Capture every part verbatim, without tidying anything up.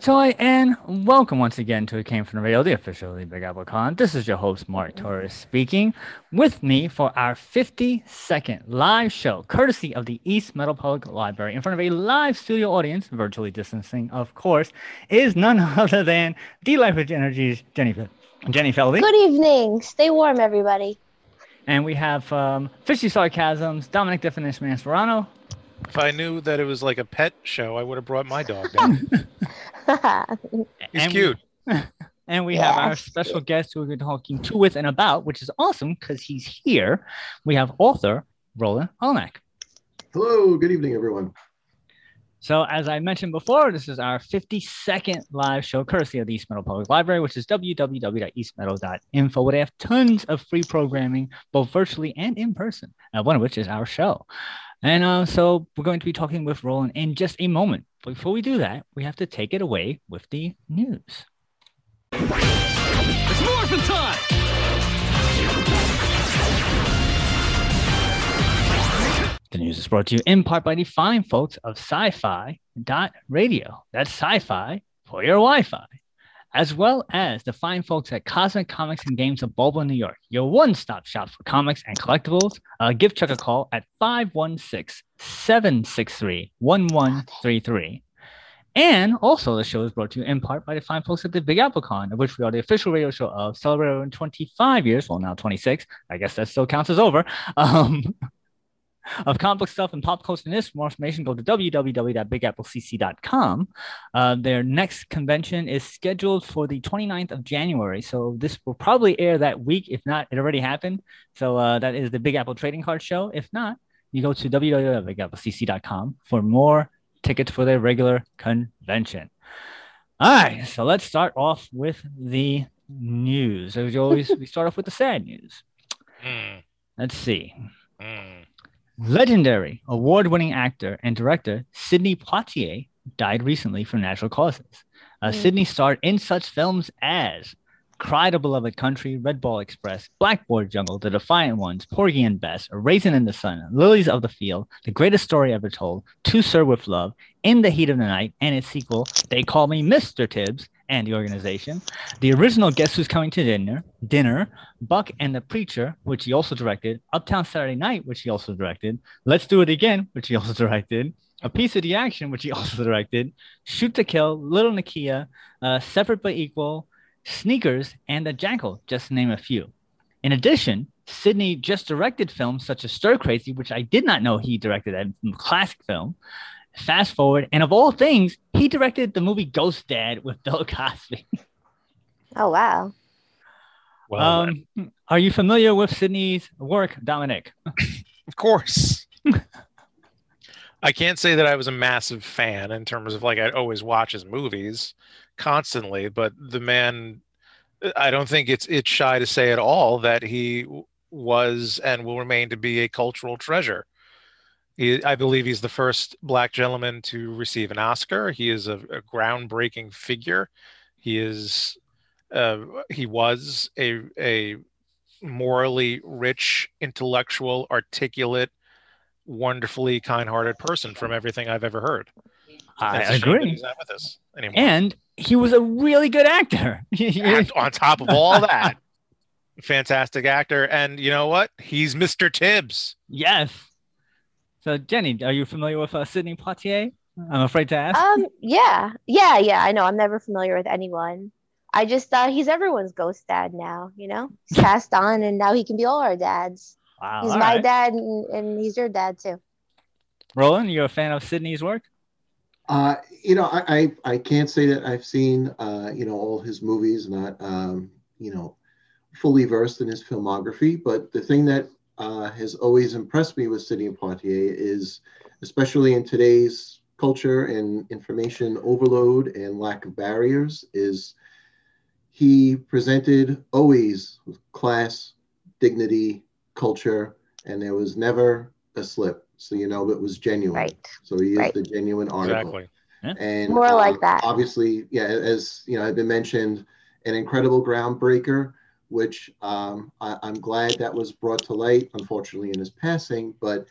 Toy, and welcome once again to It Came From The Radio, the official of the Big Apple Con. This is your host, Mark Torres, speaking with me for our fifty-second live show, courtesy of the East Meadow Public Library, in front of a live studio audience, virtually distancing, of course, is none other than D Life with Energy's Jenny, Jenny Felby. Good evening. Stay warm, everybody. And we have um, Fishy Sarcasms, Dominic Definis Manzavrano. If I knew that it was like a pet show, I would have brought my dog down. He's and cute. We, and we yeah. have our special guest who we're talking to, with, and about, which is awesome because he's here. We have author Roland Allnach. Hello. Good evening, everyone. So as I mentioned before, this is our fifty-second live show courtesy of the East Meadow Public Library, which is w w w dot east meadow dot info. We have tons of free programming, both virtually and in person, uh, one of which is our show. And uh, so we're going to be talking with Roland in just a moment. Before we do that, we have to take it away with the news. It's morphin' time! The news is brought to you in part by the fine folks of sci-fi dot radio. That's sci-fi for your Wi-Fi. As well as the fine folks at Cosmic Comics and Games of Bulba, New York, your one-stop shop for comics and collectibles. Uh, give Chuck a call at five one six, seven six three, one one three three. And also the show is brought to you in part by the fine folks at the Big Apple Con, of which we are the official radio show of, celebrating twenty-five years, well now twenty-six, I guess that still counts as over, um, of complex stuff and pop culture news. For more information, go to w w w dot big apple c c dot com. Uh, their next convention is scheduled for the twenty-ninth of January. So this will probably air that week. If not, it already happened. So uh, that is the Big Apple Trading Card Show. If not, you go to w w w dot big apple c c dot com for more tickets for their regular convention. All right. So let's start off with the news. As always, we start off with the sad news. Mm. Let's see. Mm. Legendary award-winning actor and director Sidney Poitier died recently from natural causes. Uh, mm. Sidney starred in such films as Cry to Beloved Country, Red Ball Express, Blackboard Jungle, The Defiant Ones, Porgy and Bess, A Raisin in the Sun, Lilies of the Field, The Greatest Story Ever Told, To Sir With Love, In the Heat of the Night, and its sequel, They Call Me Mister Tibbs, and The Organization, the original Guess Who's Coming to Dinner, Dinner, Buck and the Preacher, which he also directed, Uptown Saturday Night, which he also directed, Let's Do It Again, which he also directed, A Piece of the Action, which he also directed, Shoot to Kill, Little Nakia, uh, Separate But Equal, Sneakers, and The Jackal, just to name a few. In addition, Sidney just directed films such as Stir Crazy, which I did not know he directed, a classic film, Fast Forward, and of all things, he directed the movie Ghost Dad with Bill Cosby. Oh, wow. Wow. Um, are you familiar with Sidney's work, Dominic? Of course. I can't say that I was a massive fan in terms of, like, I always watch his movies constantly, but the man, I don't think it's it's shy to say at all that he was and will remain to be a cultural treasure. He, I believe he's the first Black gentleman to receive an Oscar. He is a, a groundbreaking figure. He is, uh, he was a a morally rich, intellectual, articulate, wonderfully kind-hearted person from everything I've ever heard. I agree. He's not with us anymore. And he was a really good actor. And on top of all that, fantastic actor. And you know what? He's Mister Tibbs. Yes. So, Jenny, are you familiar with uh, Sidney Poitier? I'm afraid to ask. Um, yeah, yeah, yeah. I know. I'm never familiar with anyone. I just thought uh, he's everyone's ghost dad now. You know, he's passed on, and now he can be all our dads. Wow, he's my right. dad, and, and he's your dad too. Roland, you're a fan of Sidney's work? Uh, you know, I, I I can't say that I've seen uh, you know all his movies. Not um, you know fully versed in his filmography, but the thing that uh, has always impressed me with Sidney Poitier is, especially in today's culture and information overload and lack of barriers, is he presented always with class, dignity, culture, and there was never a slip. So, you know, it was genuine. Right. So he used right. the genuine article. Exactly. Yeah. And more like um, that. Obviously, yeah, as you know, I've been mentioned, an incredible groundbreaker, which um, I, I'm glad that was brought to light, unfortunately, in his passing. But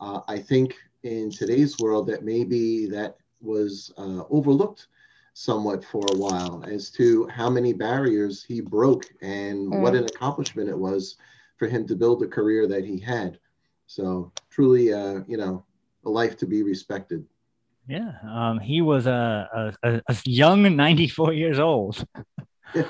uh, I think in today's world that maybe that was uh, overlooked somewhat for a while as to how many barriers he broke and mm. what an accomplishment it was for him to build the career that he had. So truly, uh, you know, a life to be respected. Yeah, um, he was a, a, a young ninety-four years old. Yeah.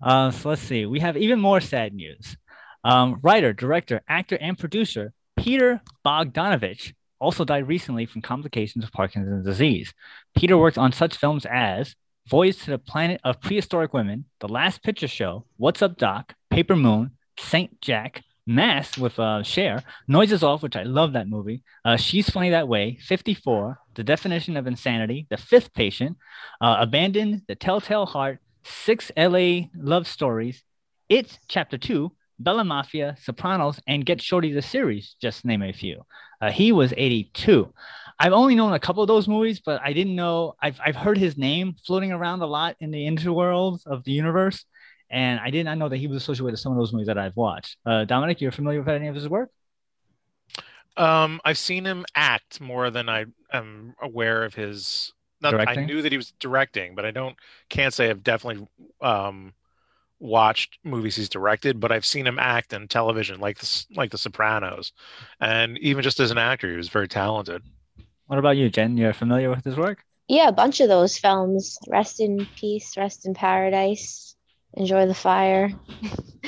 Uh, so let's see. We have even more sad news. Um, writer, director, actor, and producer Peter Bogdanovich also died recently from complications of Parkinson's disease. Peter worked on such films as Voyage to the Planet of Prehistoric Women, The Last Picture Show, What's Up, Doc?, Paper Moon, Saint Jack, Mass with uh, Cher, Noises Off, which I love that movie, uh, She's Funny That Way, fifty-four, The Definition of Insanity, The Fifth Patient, uh, Abandoned, The Telltale Heart, Six L A Love Stories, It Chapter two, Bella Mafia, Sopranos, and Get Shorty the Series, just to name a few. Uh, he was eighty-two. I've only known a couple of those movies, but I didn't know. I've, I've heard his name floating around a lot in the interworlds of the universe, and I did not know that he was associated with some of those movies that I've watched. Uh, Dominic, you're familiar with any of his work? Um, I've seen him act more than I am aware of his. Not, I knew that he was directing, but I don't can't say I've definitely um, watched movies he's directed. But I've seen him act in television, like the, like The Sopranos, and even just as an actor, he was very talented. What about you, Jen? You're familiar with his work? Yeah, a bunch of those films. Rest in Peace, Rest in Paradise, Enjoy the Fire.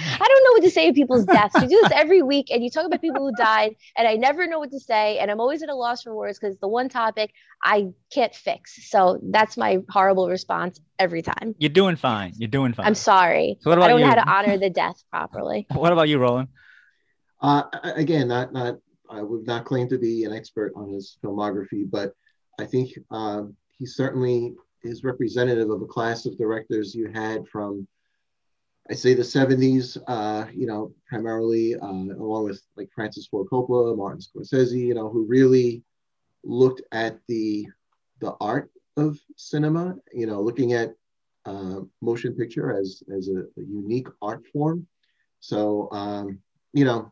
I don't know what to say to people's deaths. You do this every week and you talk about people who died and I never know what to say. And I'm always at a loss for words because the one topic I can't fix. So that's my horrible response every time. You're doing fine. You're doing fine. I'm sorry. So what about I don't you? know how to honor the death properly. What about you, Roland? Uh, again, not, not, I would not claim to be an expert on his filmography, but I think um, he certainly is representative of a class of directors you had from, I say, the seventies, uh, you know, primarily uh, along with like Francis Ford Coppola, Martin Scorsese, you know, who really looked at the the art of cinema, you know, looking at uh, motion picture as as a, a unique art form. So, um, you know,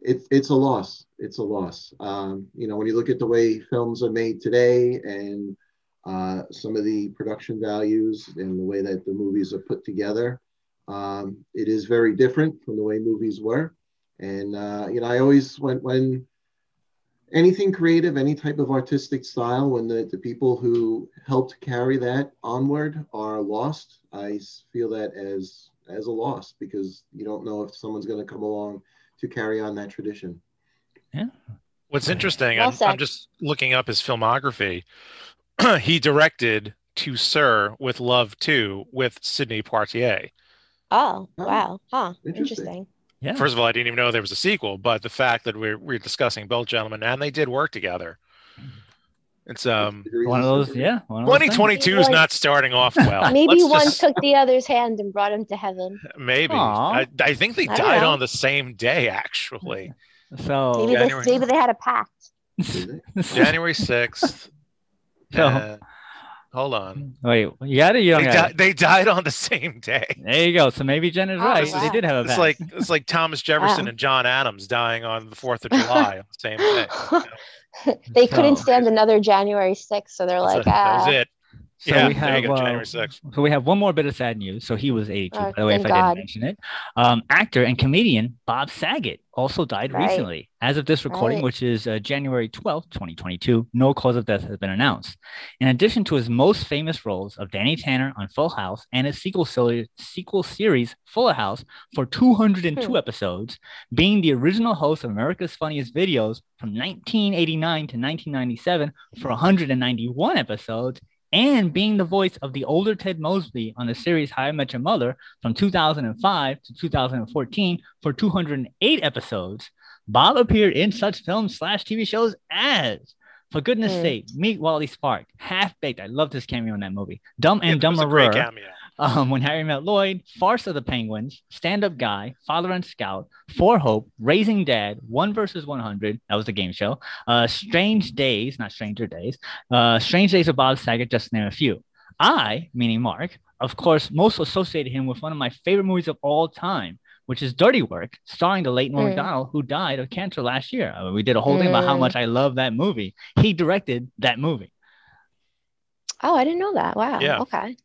it's it's a loss. It's a loss. Um, you know, when you look at the way films are made today and uh, some of the production values and the way that the movies are put together, Um, it is very different from the way movies were. And, uh, you know, I always, when, when anything creative, any type of artistic style, when the, the people who helped carry that onward are lost, I feel that as, as a loss, because you don't know if someone's going to come along to carry on that tradition. Yeah. What's interesting, well, I'm, I'm just looking up his filmography. He directed To Sir with Love Too with Sidney Poitier. Oh, wow. Huh. Interesting. Interesting. Yeah. First of all, I didn't even know there was a sequel, but the fact that we're, we're discussing both gentlemen and they did work together. It's um one of those. Yeah. twenty twenty-two is not starting off well. Maybe Let's one just... took the other's hand and brought him to heaven. Maybe. I, I think they I died on the same day, actually. So maybe, January... they, maybe they had a pact. January sixth. So... Uh, Hold on. Wait, you got it? You they, di- they died on the same day. There you go. So maybe Jen is oh, right. Wow. They did have a it's like It's like Thomas Jefferson wow. and John Adams dying on the fourth of July on the same day. You know? They so. couldn't stand another January sixth, so they're That's like, ah. That was it. So yeah, we have, go, uh, January sixth. So we have one more bit of sad news. So he was eighty-two, oh, by the way, if God. I didn't mention it. Um, actor and comedian Bob Saget also died right. recently. As of this recording, right. which is uh, January twelfth, twenty twenty-two, no cause of death has been announced. In addition to his most famous roles of Danny Tanner on Full House and his sequel, se- sequel series Fuller House for two hundred two hmm. episodes, being the original host of America's Funniest Videos from nineteen eighty-nine to nineteen ninety-seven for one hundred ninety-one episodes, and being the voice of the older Ted Mosby on the series How I Met Your Mother from two thousand five to two thousand fourteen for two hundred eight episodes, Bob appeared in such films slash T V shows as, for goodness mm. sake, Meet Wally Spark, Half-Baked, I loved his cameo in that movie, Dumb and yeah, Dumberer, um, When Harry Met Lloyd, Farce of the Penguins, Stand-Up Guy, Father and Scout, For Hope, Raising Dad, one versus one hundred, that was the game show, uh, Strange Days, not Stranger Days, uh, Strange Days of Bob Saget, just to name a few. I, meaning Mark, of course, most associated him with one of my favorite movies of all time, which is Dirty Work, starring the late Norm Macdonald, mm. who died of cancer last year. I mean, we did a whole mm. thing about how much I love that movie. He directed that movie. Oh, I didn't know that. Wow. Yeah. Okay.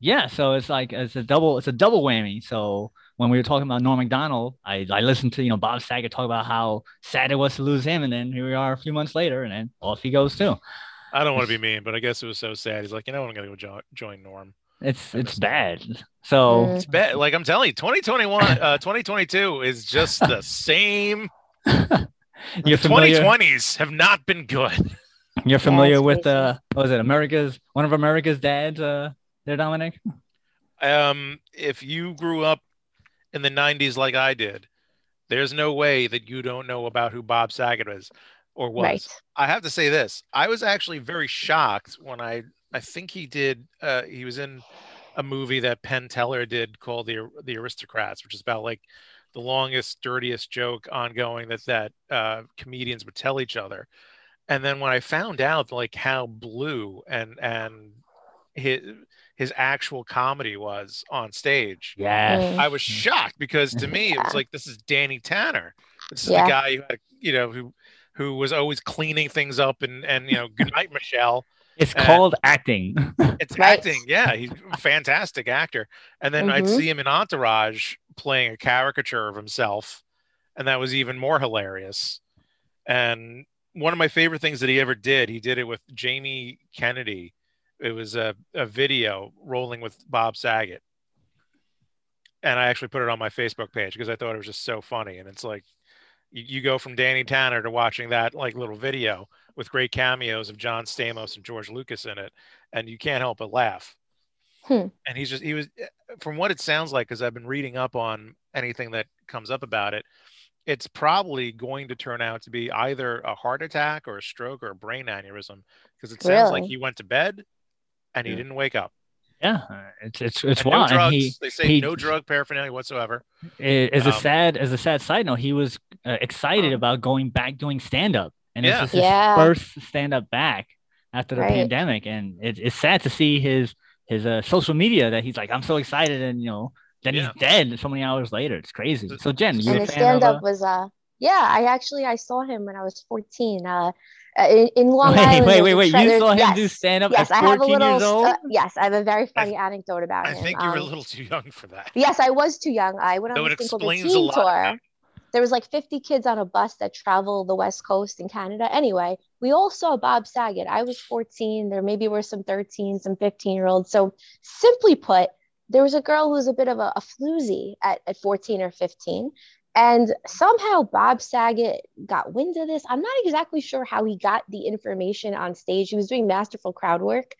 Yeah. So it's like it's a double. It's a double whammy. So when we were talking about Norm Macdonald, I, I listened to you know Bob Saget talk about how sad it was to lose him, and then here we are a few months later, and then off he goes too. I don't want to be mean, but I guess it was so sad. He's like, you know, I'm gonna go jo- join Norm. It's it's bad. So it's bad. Like I'm telling you, twenty twenty-one, uh, twenty twenty-two is just the same. You're familiar? twenty twenties have not been good. You're familiar yeah, with uh, what was it? America's one of America's dads. Uh, there, Dominic. Um, if you grew up in the nineties like I did, there's no way that you don't know about who Bob Saget is or was. Right. I have to say this: I was actually very shocked when I. I think he did. Uh, he was in a movie that Penn Teller did called the the Aristocrats, which is about like the longest, dirtiest joke ongoing that that uh, comedians would tell each other. And then when I found out like how blue and and his his actual comedy was on stage, yeah, I was shocked because to me it was like this is Danny Tanner. This is yeah. the guy who had, you know who who was always cleaning things up and and you know good night Michelle. It's and called acting. It's right. acting, yeah. He's a fantastic actor. And then mm-hmm. I'd see him in Entourage playing a caricature of himself, and that was even more hilarious. And one of my favorite things that he ever did, he did it with Jamie Kennedy. It was a, a video rolling with Bob Saget. And I actually put it on my Facebook page because I thought it was just so funny. And it's like, you, you go from Danny Tanner to watching that like little video with great cameos of John Stamos and George Lucas in it, and you can't help but laugh. Hmm. And he's just, he was, from what it sounds like, because I've been reading up on anything that comes up about it, it's probably going to turn out to be either a heart attack or a stroke or a brain aneurysm, because it sounds really? like he went to bed and he yeah. didn't wake up. Yeah, it's it's it's no wild. Drugs, he, they say he, no drug paraphernalia whatsoever. As um, a sad as a sad side note, he was uh, excited um, about going back doing stand up. And yeah. it's his yeah. first stand-up back after the right. pandemic. And it, it's sad to see his his uh, social media that he's like, I'm so excited. And, you know, then yeah. he's dead so many hours later. It's crazy. So, Jen, you and a fan stand-up of a... was, uh, yeah, I actually, I saw him when I was fourteen. Uh, in, in Long wait, Island. Wait, wait, wait. Treasure... You saw him yes. do stand-up yes, at fourteen little, years old? Uh, yes, I have a very funny I, anecdote about I him. I think you were um, a little too young for that. Yes, I was too young. I went on a teen tour. There was like fifty kids on a bus that traveled the West Coast in Canada. Anyway, we all saw Bob Saget. I was fourteen. There maybe were some thirteen, some fifteen-year-olds. So simply put, there was a girl who was a bit of a, a floozy at, at fourteen or fifteen. And somehow Bob Saget got wind of this. I'm not exactly sure how he got the information on stage. He was doing masterful crowd work.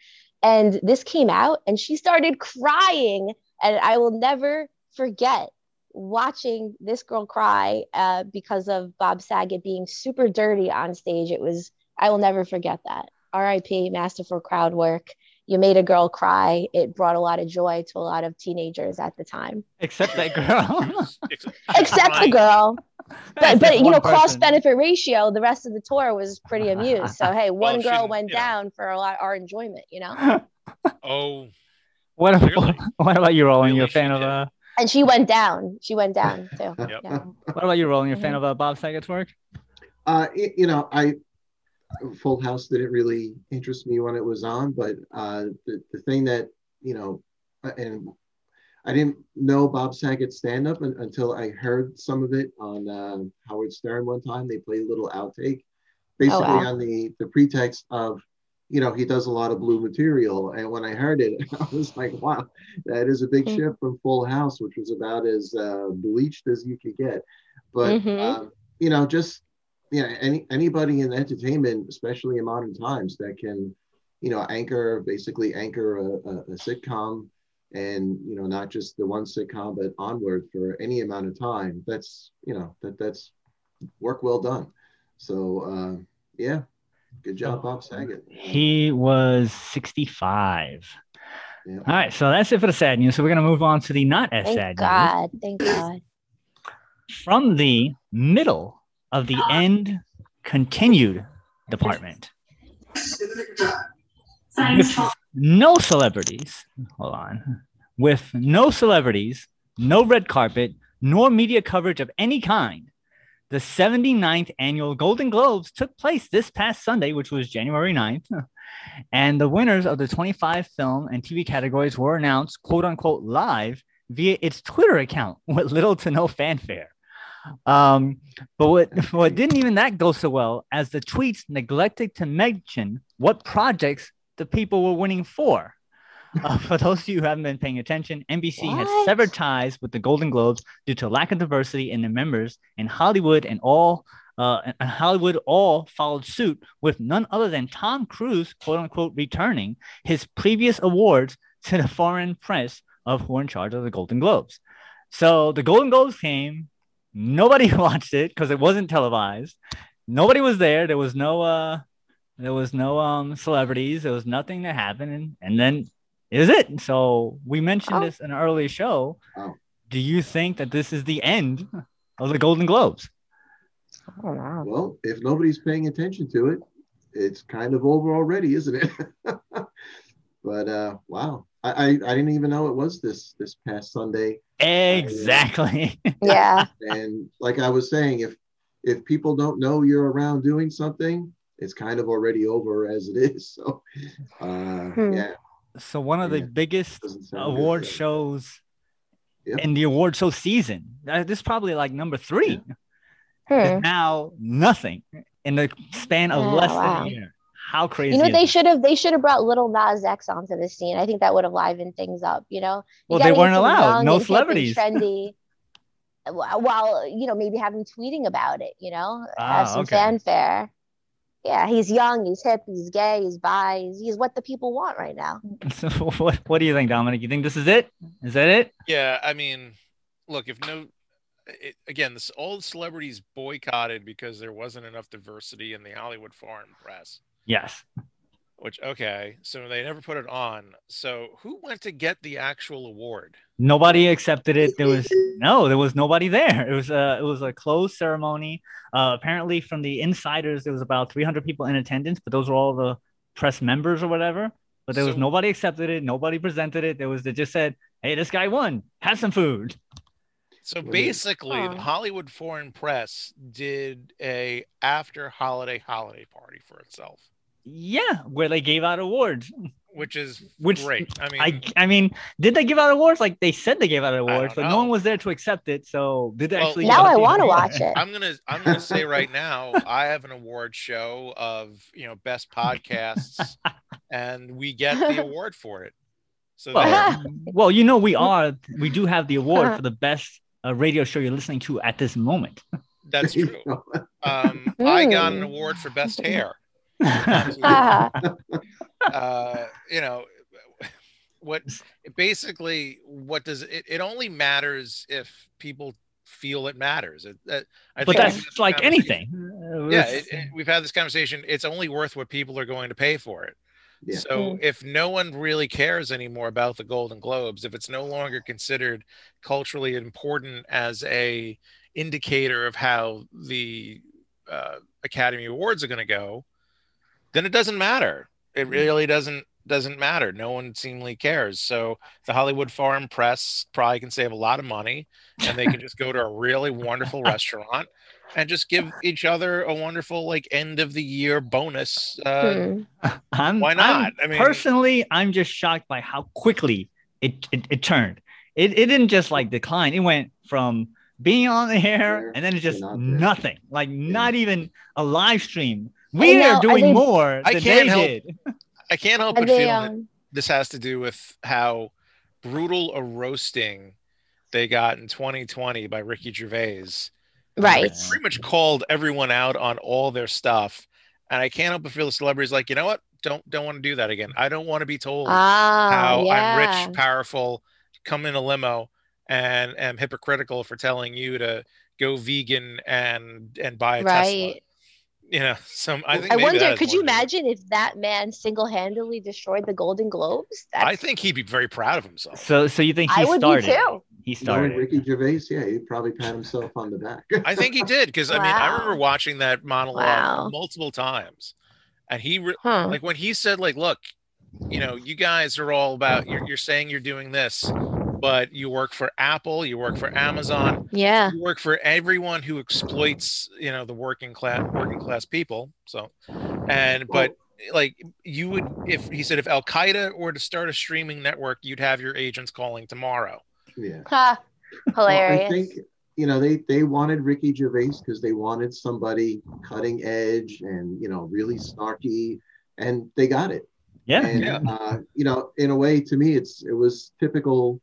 And this came out, and she started crying. And I will never forget watching this girl cry uh, because of Bob Saget being super dirty on stage. It was, I will never forget that. R I P, masterful crowd work. You made a girl cry. It brought a lot of joy to a lot of teenagers at the time. Except that girl. Except the girl. But, but you know, cost-benefit ratio, the rest of the tour was pretty amused. So, hey, one well, girl went yeah. down for a lot our enjoyment, you know? Oh. What, really? What about you, Roland? Really, you're a fan of... Uh, And she went down. She went down too. Yep. Yeah. What about you, Roland? You're a fan of uh, Bob Saget's work? Uh, it, you know, I Full House didn't really interest me when it was on, but uh, the, the thing that, you know, and I didn't know Bob Saget's stand up until I heard some of it on uh, Howard Stern one time. They played a little outtake, basically oh, wow. on the, the pretext of, you know, he does a lot of blue material. And when I heard it, I was like, wow, that is a big mm-hmm. shift from Full House, which was about as uh, bleached as you could get. But, mm-hmm. um, you know, just, yeah, any anybody in entertainment, especially in modern times, that can you know, anchor, basically anchor a, a, a sitcom, and, you know, not just the one sitcom, but onward for any amount of time. That's, you know, that that's work well done. So, uh, yeah, good job, Bob Saget. He was sixty-five. Yeah. All right, so that's it for the sad news. So we're going to move on to the not as sad news. Thank God, thank God. From the middle of the end continued department. With no celebrities, hold on. With no celebrities, no red carpet, nor media coverage of any kind, the seventy-ninth annual Golden Globes took place this past Sunday, which was January ninth. And the winners of the twenty-five film and T V categories were announced, quote unquote, live via its Twitter account with little to no fanfare. Um, but what, what didn't even that go so well, as the tweets neglected to mention what projects the people were winning for. Uh, for those of you who haven't been paying attention, N B C what? has severed ties with the Golden Globes due to lack of diversity in their members, and Hollywood and all uh, and Hollywood all followed suit, with none other than Tom Cruise, quote unquote, returning his previous awards to the foreign press of who are in charge of the Golden Globes. So the Golden Globes came. Nobody watched it because it wasn't televised. Nobody was there. There was no, uh, there was no um, celebrities. There was nothing that happened, and, and then it was it. So we mentioned oh. this in an earlier show. Oh. Do you think that this is the end of the Golden Globes? Oh, wow. Well, if nobody's paying attention to it, it's kind of over already, isn't it? But uh, wow, I, I I didn't even know it was this this past Sunday. Exactly. And, yeah. And like I was saying, if if people don't know you're around doing something, it's kind of already over as it is. So, uh, hmm. yeah. So one of yeah. the biggest award good, shows yep. in the award show season. This is probably like number three. Yeah. Hmm. Now nothing in the span of oh, less wow. than a year. How crazy! You know, they should have they should have brought Little Nas X onto the scene. I think that would have livened things up. You know, you well, they weren't allowed. No celebrities. Trendy, while you know maybe having tweeting about it. You know, ah, have some okay. fanfare. Yeah, he's young, he's hip, he's gay, he's bi, he's, he's what the people want right now. So, what what do you think, Dominic? You think this is it? Is that it? Yeah, I mean, look, if no. It, again, this old celebrities boycotted because there wasn't enough diversity in the Hollywood foreign press. Yes. Which, okay, so they never put it on. So who went to get the actual award? Nobody accepted it. There was no, there was nobody there. It was a, it was a closed ceremony. Uh, apparently, from the insiders, there was about three hundred people in attendance, but those were all the press members or whatever. But there so, was nobody accepted it. Nobody presented it. There was, they just said, "Hey, this guy won. Have some food." So basically, oh. the Hollywood foreign press did a after holiday holiday party for itself. Yeah, where they gave out awards, which is which, great. I mean, I, I mean, did they give out awards? Like they said, they gave out awards, but no one was there to accept it. So did they well, actually? Now I want to watch it. I'm gonna, I'm gonna say right now, I have an award show of you know best podcasts, and we get the award for it. So well, well, you know, we are, we do have the award for the best uh, radio show you're listening to at this moment. That's true. Um, I got an award for best hair. uh, you know what basically what does it it only matters if people feel it matters it, uh, I but think that's like anything yeah it, it, we've had this conversation. It's only worth what people are going to pay for it. yeah. So if no one really cares anymore about the Golden Globes, if it's no longer considered culturally important as a indicator of how the uh, Academy Awards are going to go, then it doesn't matter. It really doesn't doesn't matter. No one seemingly cares. So the Hollywood foreign press probably can save a lot of money, and they can just go to a really wonderful restaurant and just give each other a wonderful like end of the year bonus. Uh, I'm, why not? I'm, I mean, personally, I'm just shocked by how quickly it it, it turned. It it didn't just like decline. It went from being on the air and then it's just nothing. Like not even a live stream. We are doing I mean, more than I can't they help, did. I can't help but they, feel um, that this has to do with how brutal a roasting they got in twenty twenty by Ricky Gervais. Right. They pretty much called everyone out on all their stuff. And I can't help but feel the celebrities like, you know what? don't don't want to do that again. I don't want to be told ah, how yeah. I'm rich, powerful, come in a limo, and am hypocritical for telling you to go vegan and and buy a right. Tesla. You know, some. I think. I wonder. Could you imagine if that man single-handedly destroyed the Golden Globes? That's... I think he'd be very proud of himself. So, so you think he I started? I would be too. He started. You know, Ricky Gervais, yeah, he'd probably pat himself on the back. I think he did because wow. I mean, I remember watching that monologue wow. multiple times, and he re- huh. like when he said, like, look, you know, you guys are all about you're, you're saying you're doing this, but you work for Apple, you work for Amazon, yeah, you work for everyone who exploits, you know, the working class working class people. So, and but like you would, if he said, if Al Qaeda were to start a streaming network, you'd have your agents calling tomorrow. Yeah, ha, hilarious. Well, I think you know they they wanted Ricky Gervais because they wanted somebody cutting edge and you know really snarky, and they got it. Yeah, and, yeah. Uh, you know, in a way, to me, it's it was typical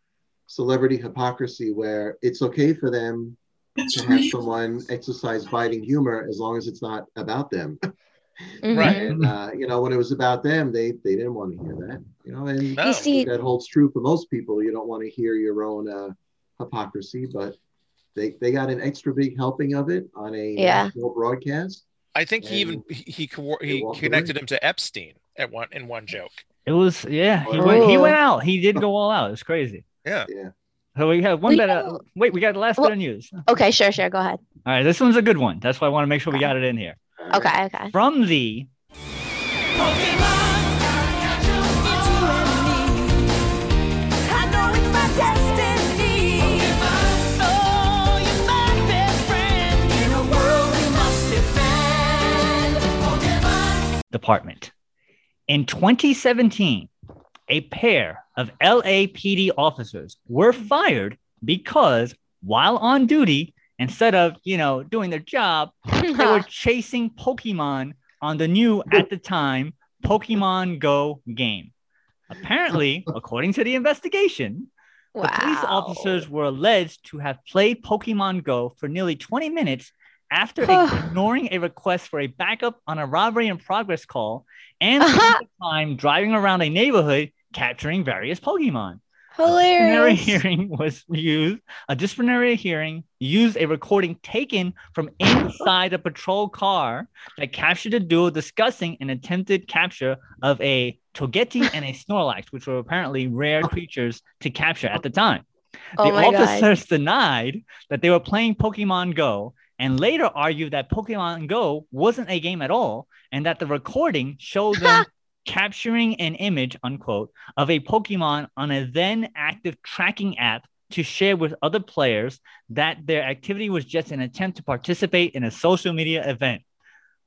celebrity hypocrisy where it's okay for them it's to have real. someone exercise biting humor as long as it's not about them. Mm-hmm. Right. And, uh, you know, when it was about them, they they didn't want to hear that. You know, and no. you see, that holds true for most people. You don't want to hear your own uh, hypocrisy, but they they got an extra big helping of it on a yeah. national broadcast. I think he even he co- he connected away. him to Epstein at one in one joke. It was yeah. He went, he went out. He did go all out. It was crazy. Yeah. Yeah. So we have one better. Uh, wait, we got the last well, bit of news. Okay, sure, sure. Go ahead. All right, this one's a good one. That's why I want to make sure okay. we got it in here. Okay, okay. From the Pokemon. Department. In twenty seventeen, a pair of L A P D officers were fired because while on duty, instead of, you know, doing their job, they were chasing Pokemon on the new, at the time, Pokemon Go game. Apparently, according to the investigation, wow. the police officers were alleged to have played Pokemon Go for nearly twenty minutes after ignoring a request for a backup on a robbery in progress call and uh-huh. spent time driving around a neighborhood capturing various Pokemon. Hilarious. A disciplinary hearing was used. A disciplinary hearing used a recording taken from inside a patrol car that captured a duo discussing an attempted capture of a Togepi and a Snorlax, which were apparently rare creatures to capture at the time. Oh the officers God. denied that they were playing Pokemon Go and later argued that Pokemon Go wasn't a game at all and that the recording showed them capturing an image, unquote, of a Pokemon on a then active tracking app to share with other players, that their activity was just an attempt to participate in a social media event.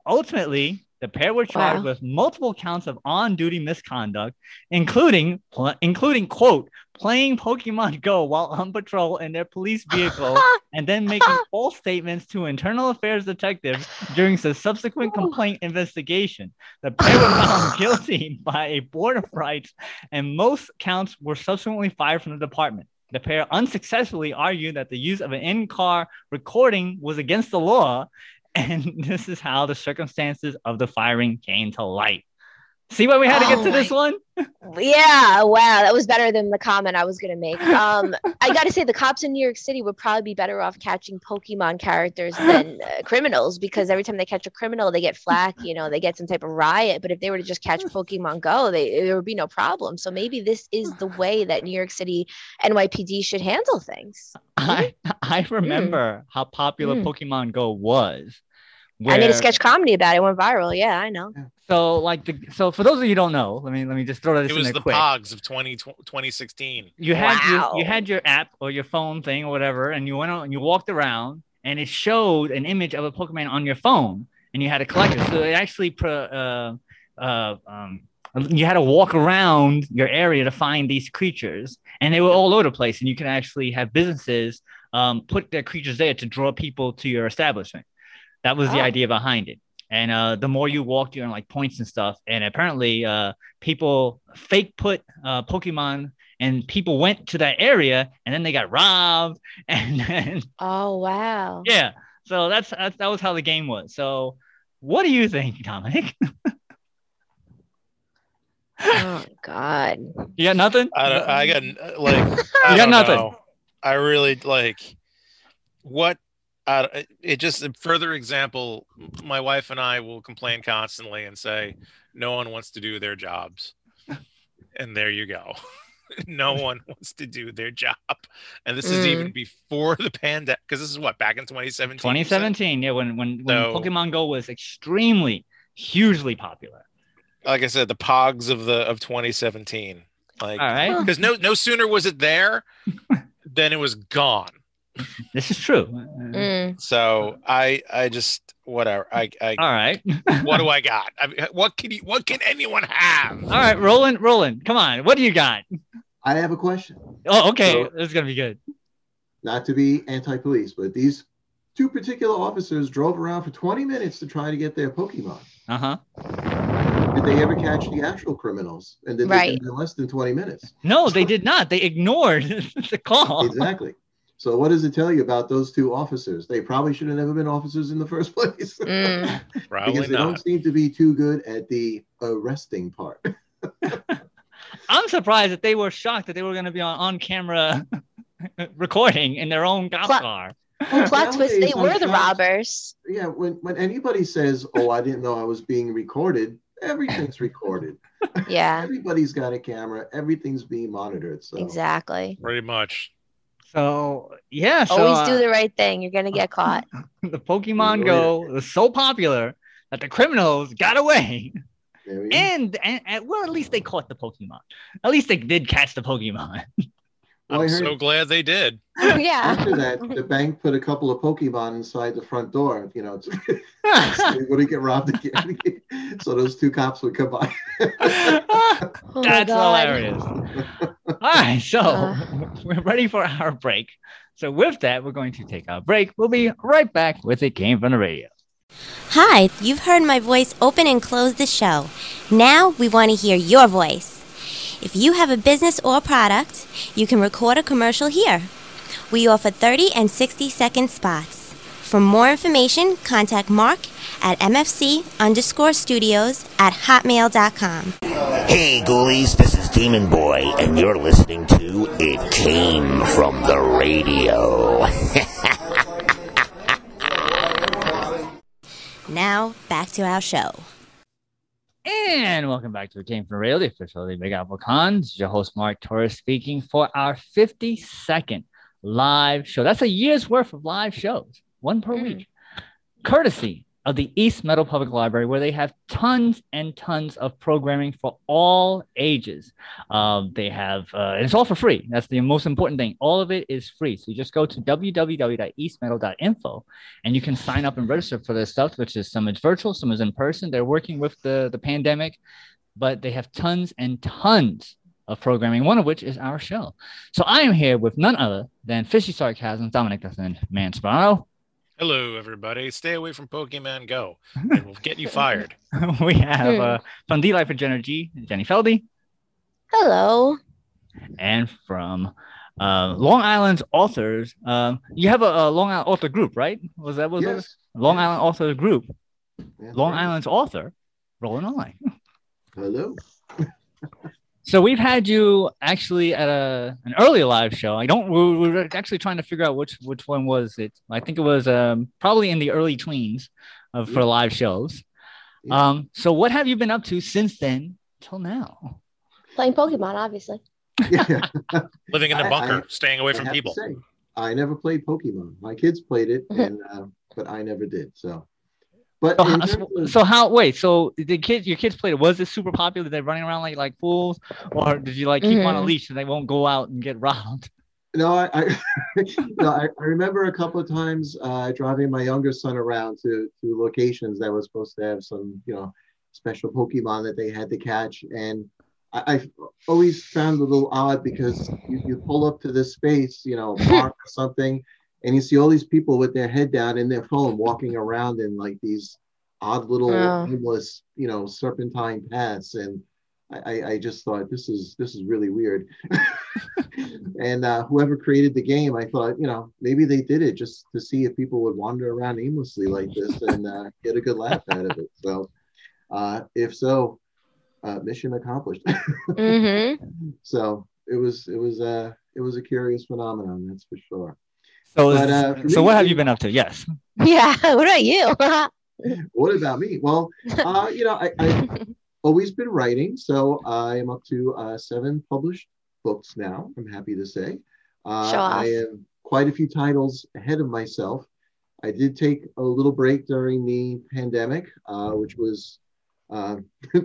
Ultimately, the pair were charged wow. with multiple counts of on-duty misconduct, including, pl- including, quote, playing Pokemon Go while on patrol in their police vehicle and then making false statements to internal affairs detectives during the subsequent complaint investigation. The pair were found guilty by a board of rights, and most counts were subsequently fired from the department. The pair unsuccessfully argued that the use of an in-car recording was against the law, and this is how the circumstances of the firing came to light. See why we had oh to get to my... this one? Yeah, wow. That was better than the comment I was going to make. Um, I got to say, the cops in New York City would probably be better off catching Pokemon characters than uh, criminals, because every time they catch a criminal, they get flack, you know, they get some type of riot. But if they were to just catch Pokemon Go, they, there would be no problem. So maybe this is the way that New York City N Y P D should handle things. I, I remember mm. how popular mm. Pokemon Go was. Where... I made a sketch comedy about it. It went viral. Yeah, I know. So, like, the, so for those of you who don't know, let me let me just throw this. It was in there the quick. Pogs of twenty sixteen. You had wow. your, you had your app or your phone thing or whatever, and you went on and you walked around, and it showed an image of a Pokemon on your phone, and you had to collect it. So it actually, uh, uh, um, you had to walk around your area to find these creatures, and they were all over the place. And you can actually have businesses um, put their creatures there to draw people to your establishment. That was oh. the idea behind it. And uh, the more you walked, you earned like points and stuff. And apparently uh, people fake put uh, Pokemon, and people went to that area and then they got robbed. And then, oh, wow. Yeah. So that's, that's that was how the game was. So what do you think, Dominic? Oh God! You got nothing? I, don't, I got like I you got nothing. Know. I really like what. Uh, it just a further example. My wife and I will complain constantly and say, "No one wants to do their jobs," and there you go. No one wants to do their job, and this is mm. even before the pandemic. Because this is what back in twenty seventeen. twenty seventeen, yeah, when when, so, when Pokemon Go was extremely, hugely popular. Like I said, the Pogs of the of twenty seventeen. Like, all right, because no no sooner was it there than it was gone. This is true. Mm. So I I just whatever I, I all right. What do I got? I, what can you? What can anyone have? All right, Roland, Roland, come on. What do you got? I have a question. Oh, okay. So, this is gonna be good. Not to be anti-police, but these two particular officers drove around for twenty minutes to try to get their Pokemon. Uh huh. Did they ever catch the actual criminals? And did right. they in less than twenty minutes? No, they did not. They ignored the call. Exactly. So what does it tell you about those two officers? They probably should have never been officers in the first place. Mm. Probably because they not. Don't seem to be too good at the arresting part. I'm surprised that they were shocked that they were going to be on on-camera recording in their own cop Pl- car. Well, plot twist, they were the robbers. Yeah, when, when anybody says, oh, I didn't know I was being recorded, everything's recorded. Yeah. Everybody's got a camera. Everything's being monitored. So. Exactly. Pretty much. So, yeah. So, always uh, do the right thing. You're going to get caught. The Pokemon Go was so popular that the criminals got away. And, and, and, well, at least they caught the Pokemon. At least they did catch the Pokemon. Well, I'm so glad they did. Yeah. After that, the bank put a couple of Pokemon inside the front door, you know, so they wouldn't get robbed again. So those two cops would come by. Oh, that's hilarious. All right, so uh, we're ready for our break. So with that, we're going to take our break. We'll be right back with It Came From the Radio. Hi, you've heard my voice open and close the show. Now we want to hear your voice. If you have a business or product, you can record a commercial here. We offer thirty and sixty second spots. For more information, contact Mark at MFC underscore studios at hotmail.com. Hey ghoulies, this is Demon Boy, and you're listening to It Came From the Radio. Now, back to our show. And welcome back to It Came From the Radio, the official of the Big Apple Con. This is your host, Mark Torres, speaking for our fifty-second live show. That's a year's worth of live shows, one per week, courtesy of the East Meadow Public Library, where they have tons and tons of programming for all ages. Um, they have, uh, it's all for free. That's the most important thing. All of it is free. So you just go to w w w dot east meadow dot info and you can sign up and register for this stuff, which is some is virtual, some is in person. They're working with the, the pandemic, but they have tons and tons of programming, one of which is our show. So I am here with none other than Fishy Sarcasm, Dominic Definis Manzavrano. Hello, everybody. Stay away from Pokemon Go, and we'll get you fired. We have uh, from D Life with Energy, Jenny Felby. Hello. And from uh, Long Island Authors, um, you have a, a Long Island Author Group, right? Was that was yes. Long yes. Island Authors Group? Yeah, Long right. Island's author, Roland Allnach. Hello. So we've had you actually at a an early live show. I don't. We were actually trying to figure out which which one was it. I think it was um, probably in the early tweens of, for live shows. Um, so what have you been up to since then till now? Playing Pokemon, obviously. Yeah. Living in the bunker, I, I, staying away I from people. Say, I never played Pokemon. My kids played it, and uh, but I never did. So. But so, so, of, so how? Wait. So the kids, your kids played it. Was it super popular? Did they running around like like fools, or did you like keep mm-hmm. on a leash and they won't go out and get robbed? No, I, I no, I, I remember a couple of times uh, driving my younger son around to to locations that were supposed to have some, you know, special Pokemon that they had to catch, and I, I always found it a little odd because you, you pull up to this space, you know, park or something. And you see all these people with their head down in their phone walking around in like these odd little yeah. aimless, you know, serpentine paths. And I, I just thought, this is this is really weird. And uh, whoever created the game, I thought, you know, maybe they did it just to see if people would wander around aimlessly like this and uh, get a good laugh out of it. So uh, if so, uh, mission accomplished. Mm-hmm. So it was, it was, uh, it was a curious phenomenon, that's for sure. So, but, uh, for so me, what have you been up to? Yes. Yeah. What about you? What about me? Well, uh, you know, I, I've always been writing, so I am up to uh, seven published books now, I'm happy to say. Uh, I have quite a few titles ahead of myself. I did take a little break during the pandemic, uh, which was uh,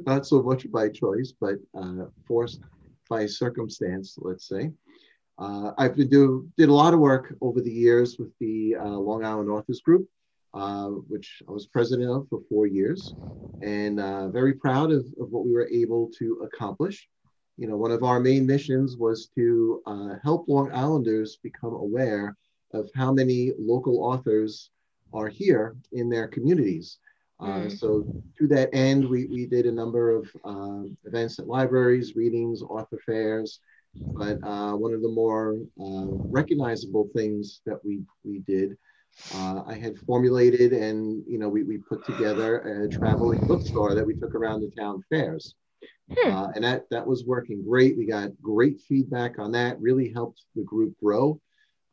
not so much by choice, but uh, forced by circumstance, let's say. Uh, I've been do, did a lot of work over the years with the uh, Long Island Authors Group, uh, which I was president of for four years, and uh, very proud of, of what we were able to accomplish. You know, one of our main missions was to uh, help Long Islanders become aware of how many local authors are here in their communities. Uh, so to that end, we, we did a number of uh, events at libraries, readings, author fairs. But uh, one of the more uh, recognizable things that we, we did, uh, I had formulated and, you know, we, we put together a traveling bookstore that we took around the town fairs. Hmm. Uh, and that, that was working great. We got great feedback on that, really helped the group grow.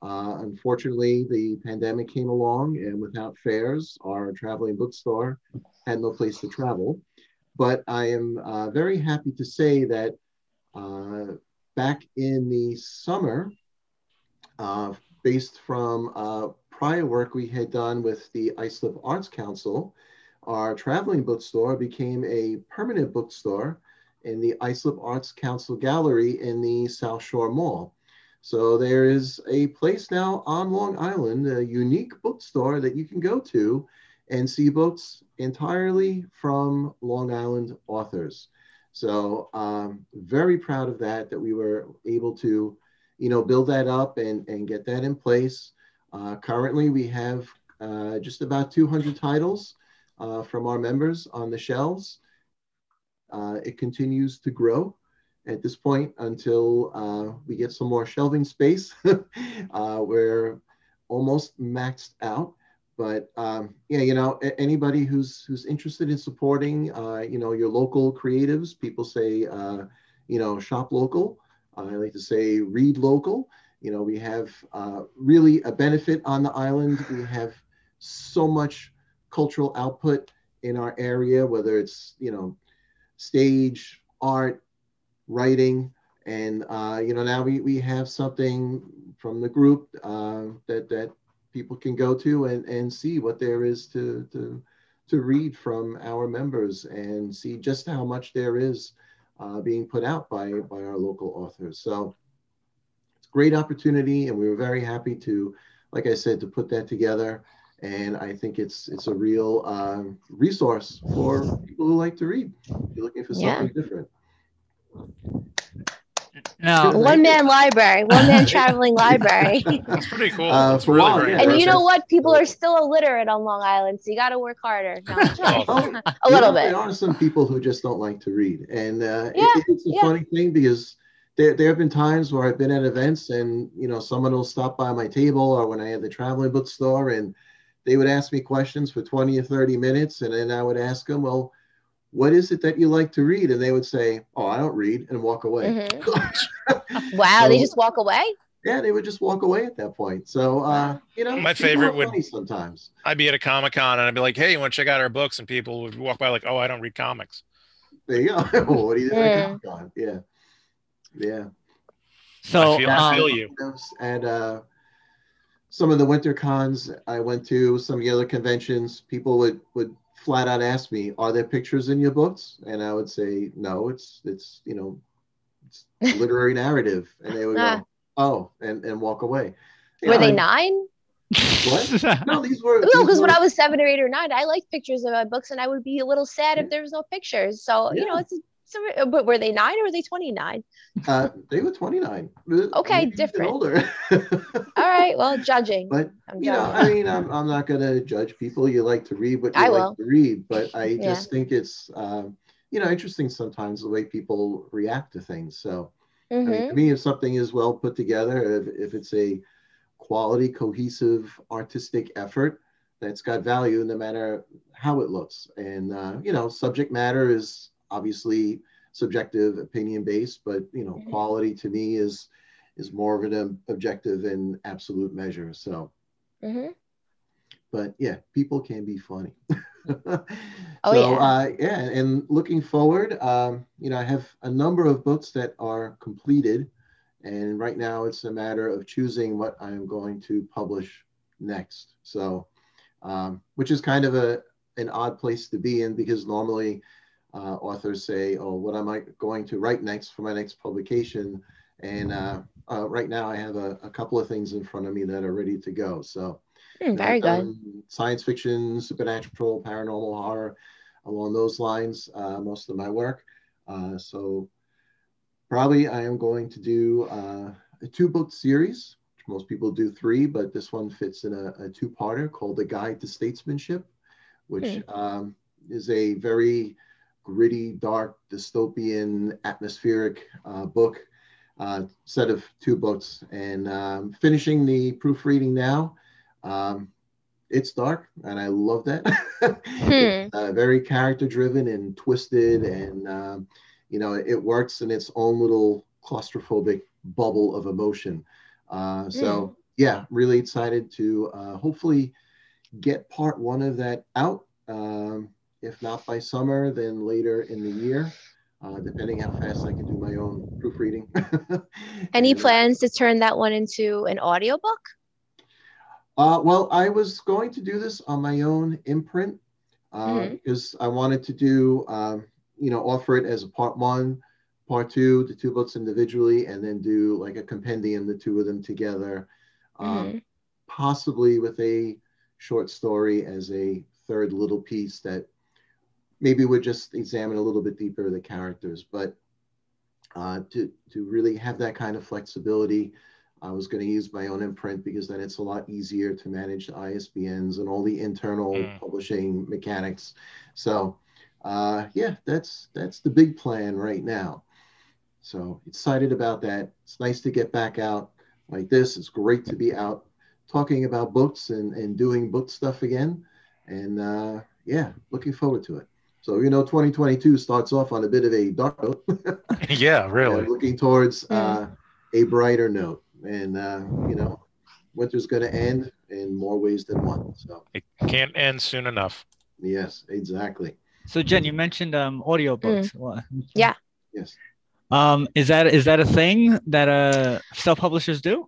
Uh, unfortunately, the pandemic came along, and without fairs, our traveling bookstore had no place to travel. But I am uh, very happy to say that uh, back in the summer, uh, based from uh, prior work we had done with the Islip Arts Council, our traveling bookstore became a permanent bookstore in the Islip Arts Council Gallery in the South Shore Mall. So there is a place now on Long Island, a unique bookstore that you can go to and see books entirely from Long Island authors. So um, very proud of that, that we were able to, you know, build that up and, and get that in place. Uh, currently, we have uh, just about two hundred titles uh, from our members on the shelves. Uh, it continues to grow at this point until uh, we get some more shelving space. uh, we're almost maxed out, but um, yeah, you know, anybody who's who's interested in supporting, uh, you know, your local creatives, people say, uh, you know, shop local. Uh, I like to say read local. You know, we have uh, really a benefit on the island. We have so much cultural output in our area, whether it's, you know, stage, art, writing, and uh, you know, now we, we have something from the group uh, that that people can go to and, and see what there is to, to to read from our members and see just how much there is uh, being put out by by our local authors. So it's a great opportunity, and we were very happy to, like I said, to put that together. And I think it's it's a real um, resource for people who like to read. If you're looking for something yeah. different. Now, one man library, one man traveling library. That's pretty cool. Uh, That's really wow, yeah, and you know what? People are still illiterate on Long Island, so you got to work harder. No, oh, a little know, bit. There are some people who just don't like to read, and uh, yeah, it, it's a yeah. funny thing because there there have been times where I've been at events, and you know, someone will stop by my table, or when I had the traveling bookstore, and they would ask me questions for twenty or thirty minutes, and then I would ask them, well, what is it that you like to read? And they would say, oh, I don't read, and walk away. Mm-hmm. Wow, so, they just walk away? Yeah, they would just walk away at that point. So, uh, you know, my favorite would sometimes I'd be at a Comic-Con and I'd be like, hey, you want to check out our books? And people would walk by like, oh, I don't read comics. There you go. Well, what do you do at Comic-Con? Yeah. Yeah. So, I feel, um, I feel you. And, uh, some of the winter cons I went to, some of the other conventions, people would, would flat out ask me, are there pictures in your books? And I would say, no, it's, it's you know, it's literary narrative. And they would nah. go, oh, and, and walk away. Were and, they nine? What? No, these were. No, because when I was seven or eight or nine, I liked pictures of my books, and I would be a little sad yeah. if there was no pictures. So, yeah. you know, it's a, So, but were they nine or were they twenty-nine? Uh, they were twenty-nine. Okay, different. Older. All right. Well, judging. But I'm you judging. know, I mean, I'm I'm not gonna judge people. You like to read what you I like will. to read, but I yeah. just think it's um, you know, interesting sometimes the way people react to things. So mm-hmm. I mean, to me, if something is well put together, if, if it's a quality, cohesive, artistic effort, that's got value no matter how it looks. And uh, you know, subject matter is obviously subjective, opinion based, but you know, quality to me is is more of an objective and absolute measure. So, mm-hmm. but yeah, people can be funny. oh so, yeah, uh, yeah. And looking forward, um, you know, I have a number of books that are completed, and right now it's a matter of choosing what I'm going to publish next. So, um, which is kind of a an odd place to be in, because normally uh, authors say, "Oh, what am I going to write next for my next publication?" And uh, uh, right now I have a, a couple of things in front of me that are ready to go. So mm, very good. Um, science fiction, supernatural, paranormal, horror, along those lines, uh, most of my work. Uh, so probably I am going to do uh, a two book series. Most people do three, but this one fits in a, a two-parter called The Guide to Statesmanship, which mm. um, is a very gritty, dark, dystopian, atmospheric uh, book. Uh, set of two books, and um, finishing the proofreading now. Um, it's dark, and I love that. hmm. uh, very character-driven and twisted, and um, you know, it works in its own little claustrophobic bubble of emotion. Uh, so hmm. yeah, really excited to uh, hopefully get part one of that out. Um, if not by summer, then later in the year. Uh, depending how fast I can do my own proofreading. Any plans to turn that one into an audiobook? Uh, well, I was going to do this on my own imprint uh, mm-hmm. because I wanted to do, um, you know, offer it as a part one, part two, the two books individually, and then do like a compendium, the two of them together, um, mm-hmm. possibly with a short story as a third little piece that maybe we'll just examine a little bit deeper the characters, but uh, to, to really have that kind of flexibility, I was going to use my own imprint, because then it's a lot easier to manage the I S B Ns and all the internal mm. publishing mechanics. So uh, yeah, that's, that's the big plan right now. So excited about that. It's nice to get back out like this. It's great to be out talking about books and, and doing book stuff again. And uh, yeah, looking forward to it. So, you know, twenty twenty-two starts off on a bit of a dark note. yeah, really. And looking towards uh, a brighter note. And, uh, you know, winter's going to end in more ways than one. So it can't end soon enough. Yes, exactly. So, Jen, you mentioned um, audiobooks. Mm. Yeah. Yes. Um, is that is that a thing that uh, self-publishers do?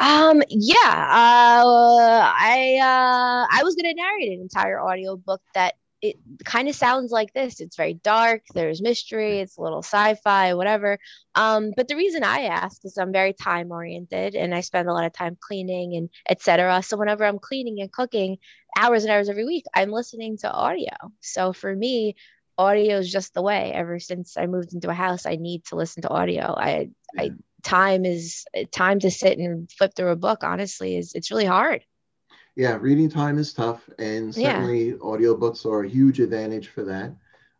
Um, yeah, uh, I, uh, I was going to narrate an entire audiobook that it kind of sounds like this. It's very dark. There's mystery. It's a little sci-fi, whatever. Um, but the reason I ask is I'm very time oriented and I spend a lot of time cleaning and et cetera. So whenever I'm cleaning and cooking hours and hours every week, I'm listening to audio. So for me, audio is just the way. Ever since I moved into a house, I need to listen to audio. I, I time is time to sit and flip through a book. Honestly, is it's really hard. Yeah, reading time is tough, and certainly yeah. audiobooks are a huge advantage for that.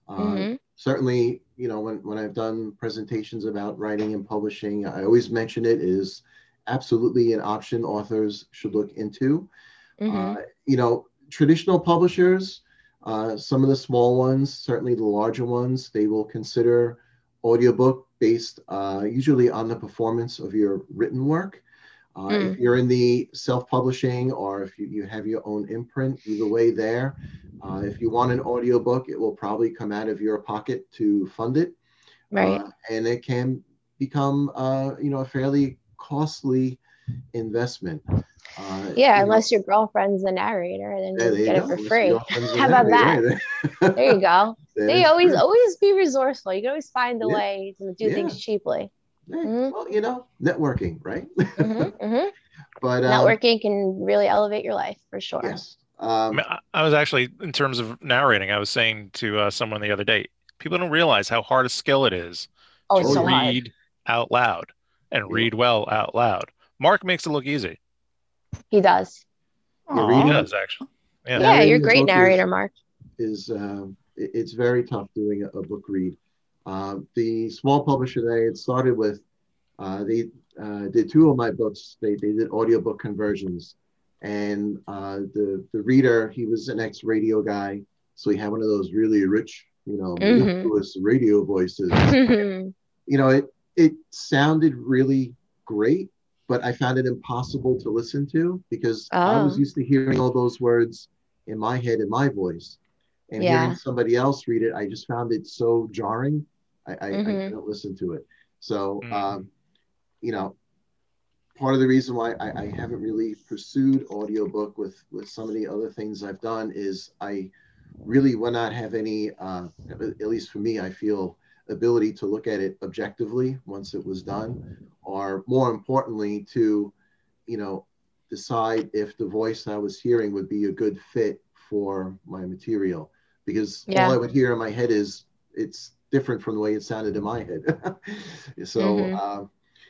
Uh, mm-hmm. Certainly, you know, when, when I've done presentations about writing and publishing, I always mention it is absolutely an option authors should look into. Mm-hmm. Uh, you know, traditional publishers, uh, some of the small ones, certainly the larger ones, they will consider audiobook based uh, usually on the performance of your written work. Uh, mm. If you're in the self-publishing or if you, you have your own imprint, either way there, uh, if you want an audiobook, it will probably come out of your pocket to fund it. Right. Uh, and it can become, uh, you know, a fairly costly investment. Uh, yeah, you unless know, your girlfriend's the narrator, and then you get go. it for unless free. How about that? There you go. That they always, true. always be resourceful. You can always find a yeah. way to do yeah. things cheaply. Yeah, mm-hmm. Well, you know, networking, right? Mm-hmm, mm-hmm. But um, networking can really elevate your life for sure. Yes. Um, I was actually, in terms of narrating, I was saying to uh, someone the other day, people don't realize how hard a skill it is oh, to so read hard. out loud and yeah. read well out loud. Mark makes it look easy. He does. Aww. He does, actually. Yeah, yeah you're a great narrator, is, Mark. Is um, It's very tough doing a, a book read. Uh, the small publisher that I had started with, uh, they uh, did two of my books. They, they did audiobook conversions. And uh, the, the reader, he was an ex-radio guy. So he had one of those really rich you know, mm-hmm. was radio voices. Mm-hmm. You know, it it sounded really great, but I found it impossible to listen to because oh. I was used to hearing all those words in my head, in my voice. And yeah. hearing somebody else read it, I just found it so jarring. I, I, mm-hmm. I couldn't listen to it. So, mm-hmm. um, you know, part of the reason why I, I haven't really pursued audiobook with, with some of the other things I've done is I really will not have any, uh, at least for me, I feel, ability to look at it objectively once it was done, or more importantly, to, you know, decide if the voice I was hearing would be a good fit for my material, because yeah. all I would hear in my head is it's different from the way it sounded in my head. So, mm-hmm. uh,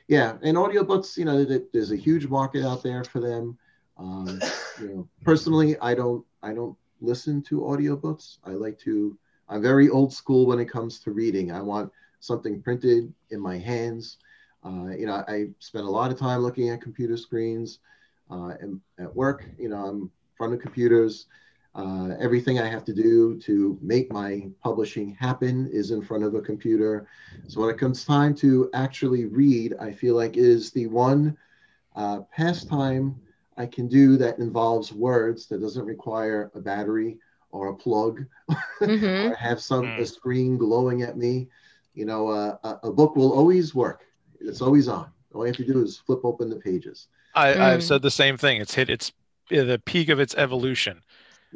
yeah. And audiobooks, you know, th- there's a huge market out there for them. Um, you know, personally, I don't, I don't listen to audiobooks. I like to, I'm very old school when it comes to reading. I want something printed in my hands. Uh, you know, I spend a lot of time looking at computer screens, uh, and at work, you know, I'm in front of computers. Uh, everything I have to do to make my publishing happen is in front of a computer. So when it comes time to actually read, I feel like it is the one uh, pastime I can do that involves words, that doesn't require a battery or a plug mm-hmm. or have some a screen glowing at me. You know, uh, a, a book will always work. It's always on. All you have to do is flip open the pages. I, mm. I've said the same thing. It's hit its the peak of its evolution.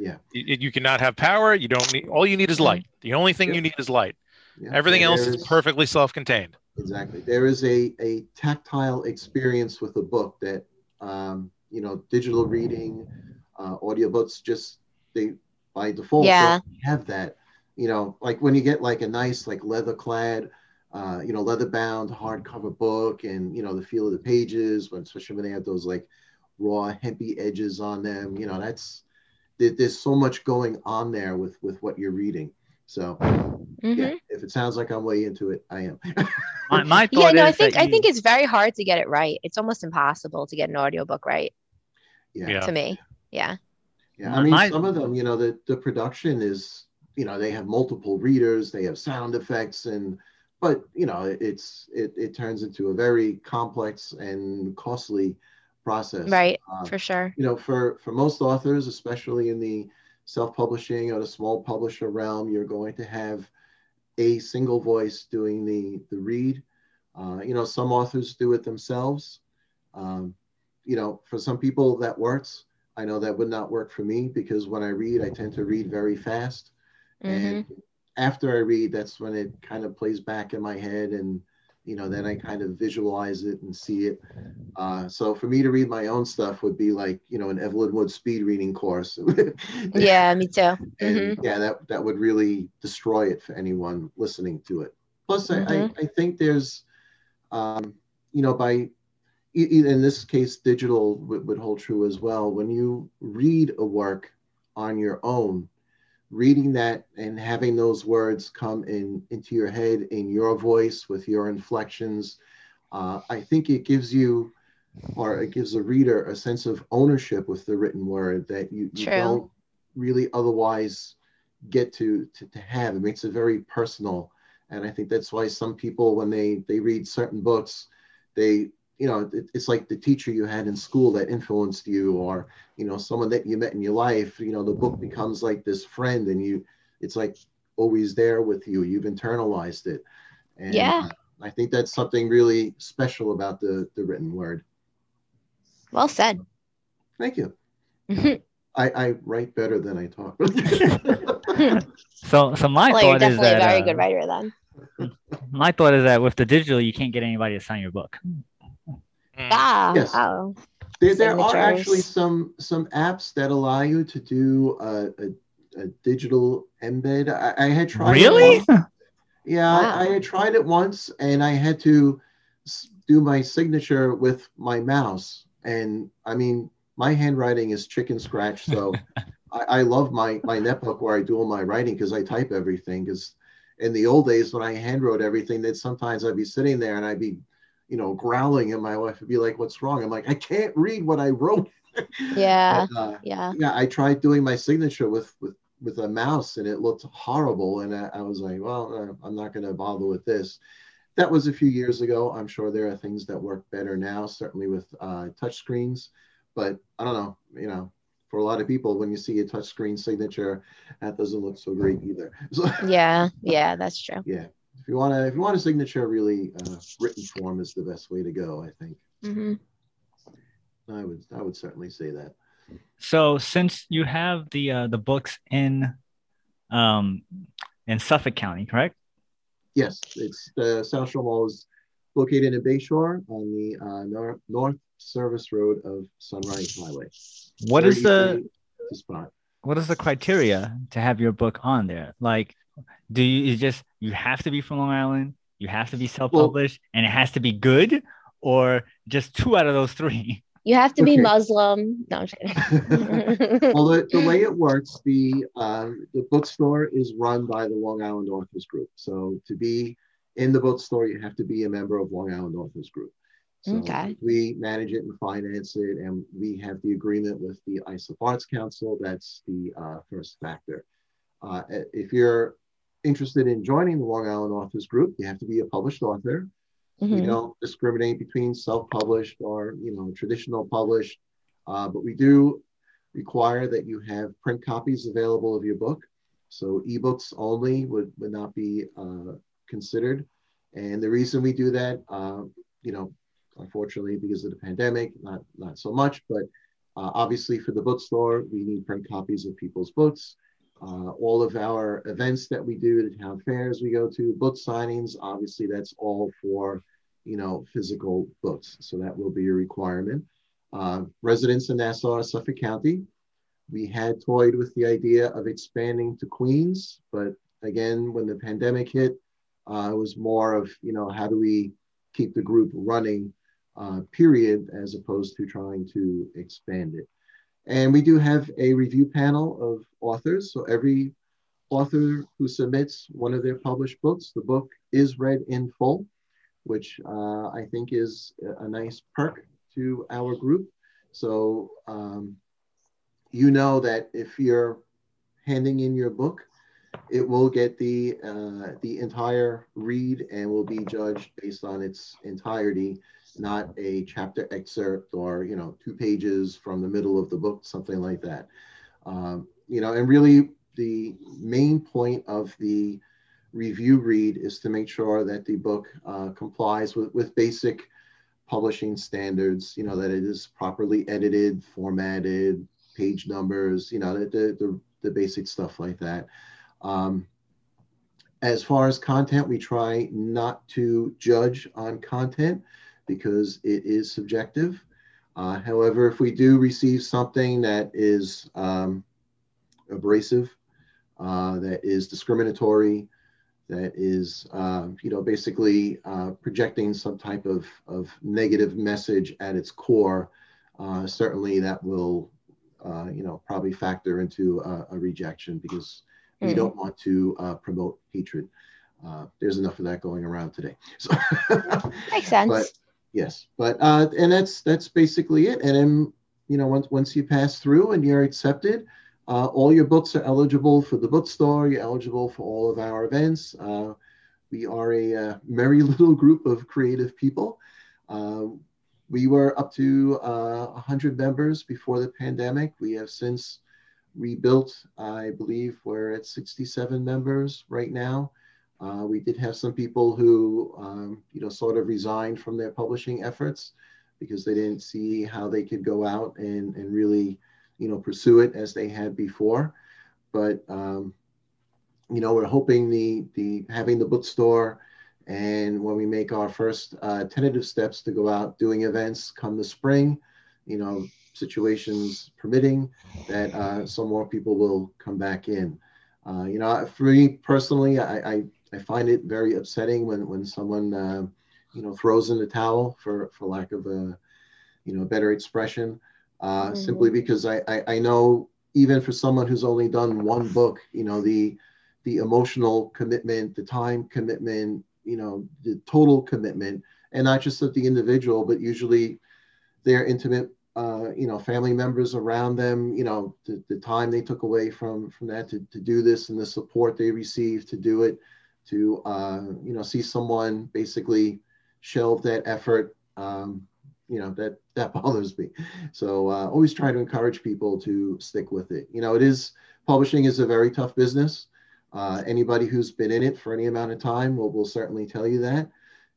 Yeah, you, you cannot have power. You don't need. All you need is light. The only thing yeah. you need is light. Yeah. Everything else is, is perfectly self-contained. Exactly. There is a a tactile experience with a book that um, you know, digital reading, uh, audiobooks just they by default yeah. have that. You know, like when you get like a nice like leather-clad, uh, you know, leather-bound hardcover book, and you know the feel of the pages, when especially when they have those like raw hempy edges on them. You know, that's there's so much going on there with, with what you're reading. So mm-hmm. yeah, if it sounds like I'm way into it, I am. my, my thought yeah, no, is I think I you... think it's very hard to get it right. It's almost impossible to get an audiobook right. Yeah. yeah. To me. Yeah. Yeah. I mean, my... some of them, you know, the, the production is, you know, they have multiple readers, they have sound effects, and but you know, it's it it turns into a very complex and costly process. Right, uh, for sure. You know, for, for most authors, especially in the self-publishing or the small publisher realm, you're going to have a single voice doing the, the read. Uh, you know, some authors do it themselves. Um, you know, for some people that works. I know that would not work for me because when I read, I tend to read very fast. Mm-hmm. And after I read, that's when it kind of plays back in my head, and you know, then I kind of visualize it and see it. Uh, so for me to read my own stuff would be like, you know, an Evelyn Wood speed reading course. Yeah, me too. Mm-hmm. And yeah, that, that would really destroy it for anyone listening to it. Plus, mm-hmm. I, I think there's, um, you know, by, in this case, digital would, would hold true as well. When you read a work on your own, reading that and having those words come in into your head in your voice with your inflections, uh, I think it gives you, or it gives a reader a sense of ownership with the written word that you, you don't really otherwise get to, to to have. It makes it very personal, and I think that's why some people, when they they read certain books, they you know, it's like the teacher you had in school that influenced you, or, you know, someone that you met in your life. You know, the book becomes like this friend, and you, it's like always there with you. You've internalized it. And yeah. I think that's something really special about the, the written word. Well said. Thank you. I, I write better than I talk. so, so my well, thought is that... you're definitely a very uh, good writer then. My thought is that with the digital, you can't get anybody to sign your book. Ah, yes. Oh. There, there are actually some some apps that allow you to do a, a, a digital embed. I, I had tried. Really? It once. Yeah, wow. I, I had tried it once, and I had to do my signature with my mouse. And I mean, my handwriting is chicken scratch, so I, I love my my netbook where I do all my writing because I type everything. Because in the old days when I handwrote everything, that sometimes I'd be sitting there and I'd be, you know, growling, and my wife would be like, "What's wrong?" I'm like, "I can't read what I wrote." Yeah, but, uh, yeah, yeah. I tried doing my signature with with with a mouse, and it looked horrible. And I, I was like, well, I'm not going to bother with this. That was a few years ago. I'm sure there are things that work better now, certainly with uh, touch screens. But I don't know, you know, for a lot of people, when you see a touch screen signature, that doesn't look so great either. So, yeah, yeah, that's true. Yeah, if you want to, if you want a signature, really uh, written form is the best way to go, I think. Mm-hmm. I would, I would certainly say that. So, since you have the uh, the books in um, in Suffolk County, correct? Yes, it's the uh, South Shore Mall is located in Bayshore on the uh, nor North Service Road of Sunrise Highway. What is the, the spot? What is the criteria to have your book on there? Like, do you just you have to be from Long Island, you have to be self-published, well, and it has to be good, or just two out of those three? You have to be okay. Muslim. No, I'm just kidding. Well, the, the way it works, the um, the bookstore is run by the Long Island Authors Group. So to be in the bookstore, you have to be a member of Long Island Authors Group. So okay. We manage it and finance it, and we have the agreement with the Islip Arts Council. That's the uh, first factor. Uh, if you're interested in joining the Long Island Authors Group, you have to be a published author. Mm-hmm. We don't discriminate between self-published or, you know, traditional published, uh, but we do require that you have print copies available of your book. So ebooks only would, would not be uh, considered. And the reason we do that, uh, you know, unfortunately, because of the pandemic, not, not so much, but uh, obviously for the bookstore, we need print copies of people's books. Uh, all of our events that we do, the town fairs we go to, book signings, obviously that's all for, you know, physical books. So that will be a requirement. Uh, residents in Nassau, Suffolk County, we had toyed with the idea of expanding to Queens. But again, when the pandemic hit, uh, it was more of, you know, how do we keep the group running, uh, period, as opposed to trying to expand it. And we do have a review panel of authors. So every author who submits one of their published books, the book is read in full, which uh, I think is a nice perk to our group. So um, you know that if you're handing in your book, it will get the, uh, the entire read and will be judged based on its entirety, not a chapter excerpt or, you know, two pages from the middle of the book, something like that. Um, you know, and really the main point of the review read is to make sure that the book uh, complies with, with basic publishing standards, you know, that it is properly edited, formatted, page numbers, you know, the, the, the basic stuff like that. Um, as far as content, we try not to judge on content, because it is subjective. Uh, however, if we do receive something that is um, abrasive, uh, that is discriminatory, that is, uh, you know, basically uh, projecting some type of, of negative message at its core, uh, certainly that will, uh, you know, probably factor into a, a rejection, because mm. we don't want to uh, promote hatred. Uh, there's enough of that going around today. So makes sense. But, yes, but uh, and that's that's basically it. And then, you know, once once you pass through and you're accepted, uh, all your books are eligible for the bookstore. You're eligible for all of our events. Uh, we are a uh, merry little group of creative people. Uh, we were up to uh, one hundred members before the pandemic. We have since rebuilt. I believe we're at sixty-seven members right now. Uh, we did have some people who, um, you know, sort of resigned from their publishing efforts because they didn't see how they could go out and, and really, you know, pursue it as they had before. But, um, you know, we're hoping the, the having the bookstore, and when we make our first uh, tentative steps to go out doing events come the spring, you know, situations permitting, that uh, some more people will come back in. Uh, you know, for me personally, I, I I find it very upsetting when, when someone, uh, you know, throws in the towel for, for lack of a, you know, better expression, uh, mm-hmm. simply because I, I, I know even for someone who's only done one book, you know, the, the emotional commitment, the time commitment, you know, the total commitment, and not just of the individual, but usually their intimate uh, you know, family members around them, you know, the, the time they took away from, from that to, to do this, and the support they received to do it, to, uh, you know, see someone basically shelve that effort, um, you know, that, that bothers me. So uh, always try to encourage people to stick with it. You know, it is, publishing is a very tough business. Uh, anybody who's been in it for any amount of time will, will certainly tell you that.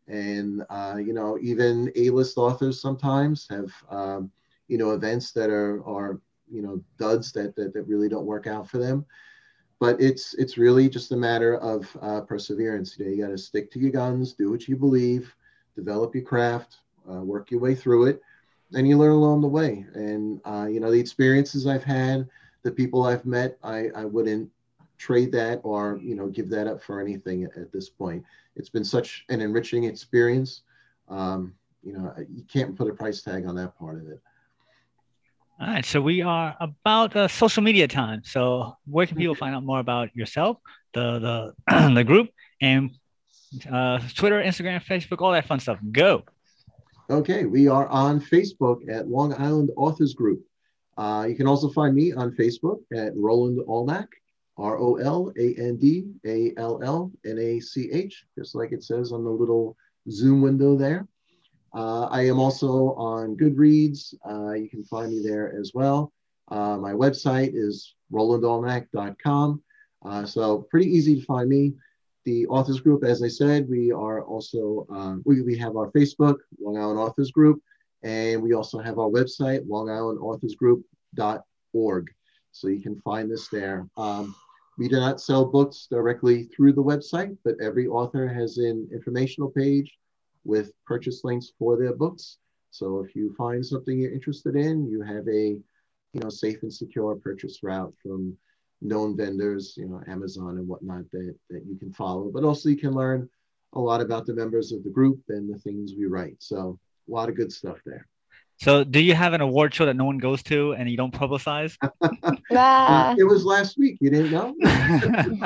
And, uh, you know, even A-list authors sometimes have, um, you know, events that are, are you know, duds that, that, that really don't work out for them. But it's, it's really just a matter of uh, perseverance. You know, you got to stick to your guns, do what you believe, develop your craft, uh, work your way through it, and you learn along the way. And, uh, you know, the experiences I've had, the people I've met, I, I wouldn't trade that or, you know, give that up for anything at, at this point. It's been such an enriching experience. Um, you know, you can't put a price tag on that part of it. All right. So we are about uh, social media time. So where can people find out more about yourself, the, the, the group, and uh, Twitter, Instagram, Facebook, all that fun stuff? Go. Okay. We are on Facebook at Long Island Authors Group. Uh, you can also find me on Facebook at Roland Allnach. R O L A N D A L L N A C H, just like it says on the little Zoom window there. Uh, I am also on Goodreads. Uh, you can find me there as well. Uh, my website is roland almack dot com. Uh, so pretty easy to find me. The Authors Group, as I said, we are also, uh, we, we have our Facebook, Long Island Authors Group, and we also have our website, long island authors group dot org. So you can find this there. Um, we do not sell books directly through the website, but every author has an informational page with purchase links for their books. So if you find something you're interested in, you have a, you know, safe and secure purchase route from known vendors, you know, Amazon and whatnot, that, that you can follow. But also you can learn a lot about the members of the group and the things we write. So a lot of good stuff there. So do you have an award show that no one goes to and you don't publicize? uh, it was last week. You didn't know? No,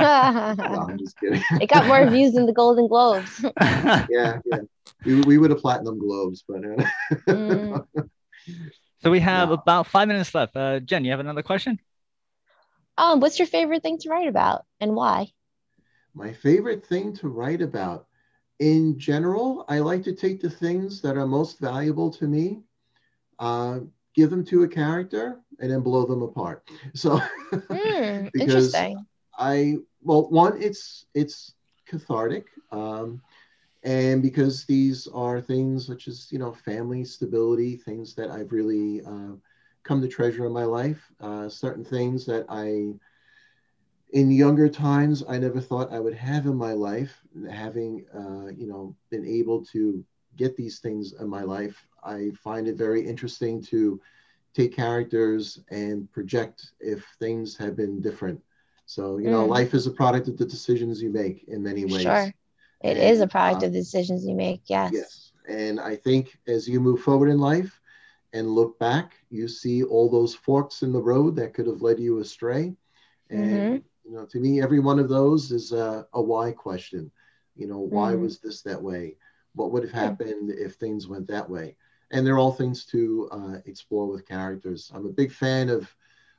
I'm just kidding. It got more views than the Golden Globes. yeah, yeah. We, we would have platinum Globes, but. Uh, mm. So we have yeah. about five minutes left. Uh, Jen, you have another question? Um, what's your favorite thing to write about and why? My favorite thing to write about? In general, I like to take the things that are most valuable to me, Uh, give them to a character, and then blow them apart. So, mm, because interesting. I well, one, it's it's cathartic, um, and because these are things which is you know family, stability, things that I've really uh, come to treasure in my life. Uh, certain things that I, in younger times, I never thought I would have in my life. Having uh, you know been able to get these things in my life, I find it very interesting to take characters and project if things have been different. So, you mm. know, life is a product of the decisions you make in many ways. Sure, it and, is a product uh, of the decisions you make, yes. Yes, and I think as you move forward in life and look back, you see all those forks in the road that could have led you astray. And, mm-hmm. you know, to me, every one of those is a, a why question. You know, why mm. was this that way? What would have happened if things went that way? And they're all things to uh, explore with characters. I'm a big fan of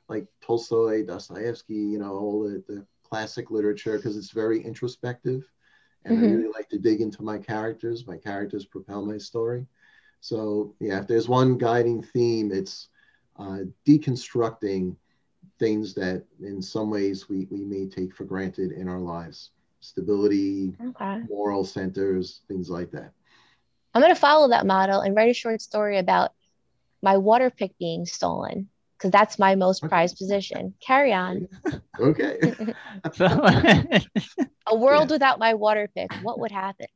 like Tolstoy, Dostoevsky, you know, all the, the classic literature, because it's very introspective. And mm-hmm. I really like to dig into my characters. My characters propel my story. So yeah, if there's one guiding theme, it's uh, deconstructing things that in some ways we, we may take for granted in our lives. Stability, okay. moral centers, things like that. I'm going to follow that model and write a short story about my water pick being stolen, because that's my most prized possession. Carry on. Okay. A world yeah. without my water pick, what would happen?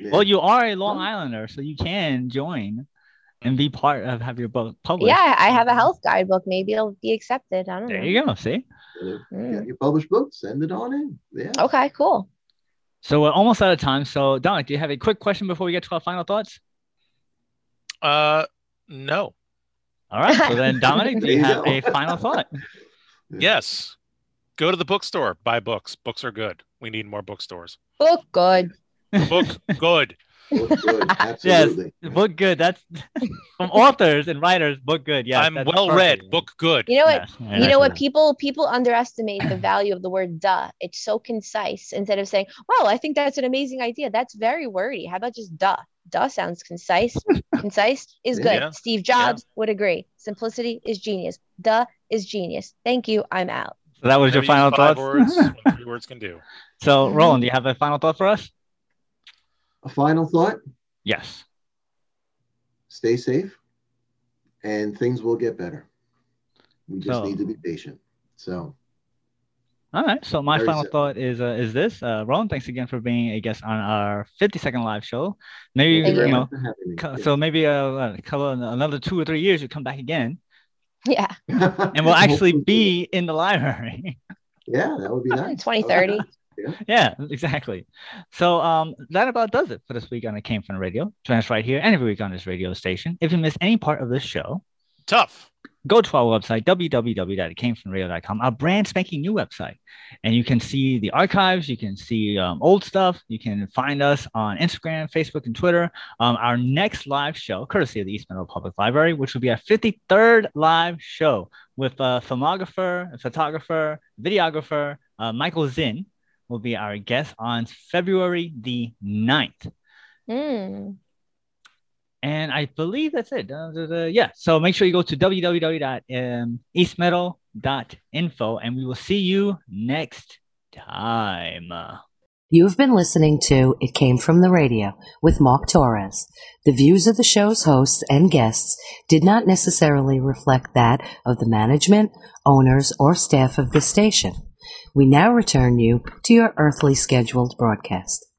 Yeah. Well, you are a Long Islander, so you can join and be part of have your book published. Yeah, I have a health guidebook. Maybe it'll be accepted. I don't there know. There you go. See? Yeah, you publish books, send it on in. Yeah. Okay, cool. So we're almost out of time. So, Dominic, do you have a quick question before we get to our final thoughts? Uh, no. All right. So then, Dominic, do you have a final thought? Yes. Go to the bookstore. Buy books. Books are good. We need more bookstores. Book good. Book good. Book good, absolutely. Yes, book good. That's from authors and writers. Book good. Yeah, I'm well perfect. read. Book good. You know what? Yes. You know what? People people underestimate the value of the word "duh." It's so concise. Instead of saying, "Wow, I think that's an amazing idea," that's very wordy. How about just "duh"? Duh sounds concise. Concise is good. Yeah. Steve Jobs yeah. would agree. Simplicity is genius. Duh is genius. Thank you. I'm out. So that was your final thought. Words, three words can do. So, Roland, do you have a final thought for us? A final thought? Yes. Stay safe, and things will get better. We just so, need to be patient. So. All right. So my final simple. thought is uh, is this. Uh, Roland, thanks again for being a guest on our fifty-second live show. Maybe Thank you, you know. Co- yeah. So maybe uh, a couple another two or three years, you come back again. Yeah. And we'll actually be in the library. Yeah, that would be nice. twenty thirty Yeah. yeah, exactly. So um, that about does it for this week on It Came From the Radio. Join us right here and every week on this radio station. If you miss any part of this show, tough. Go to our website, w w w dot it came from radio dot com, our brand spanking new website. And you can see the archives. You can see um, old stuff. You can find us on Instagram, Facebook, and Twitter. Um, our next live show, courtesy of the East Meadow Public Library, which will be our fifty-third live show with a filmographer, a photographer, videographer, uh, Michael Zinn, will be our guest on February the ninth. Mm. And I believe that's it. Uh, the, the, yeah. So make sure you go to w w w dot east meadow dot info and we will see you next time. You've been listening to It Came From the Radio with Mark Torres. The views of the show's hosts and guests did not necessarily reflect that of the management, owners, or staff of the station. We now return you to your earthly scheduled broadcast.